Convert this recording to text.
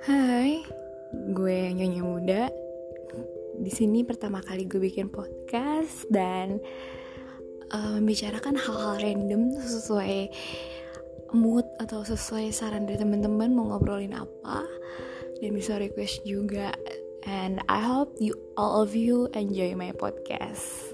Hai, gue Nyonya Muda. Di sini pertama kali gue bikin podcast dan membicarakan hal-hal random sesuai mood atau sesuai saran dari teman-teman mau ngobrolin apa, dan bisa request juga. And I hope you all of you enjoy my podcast.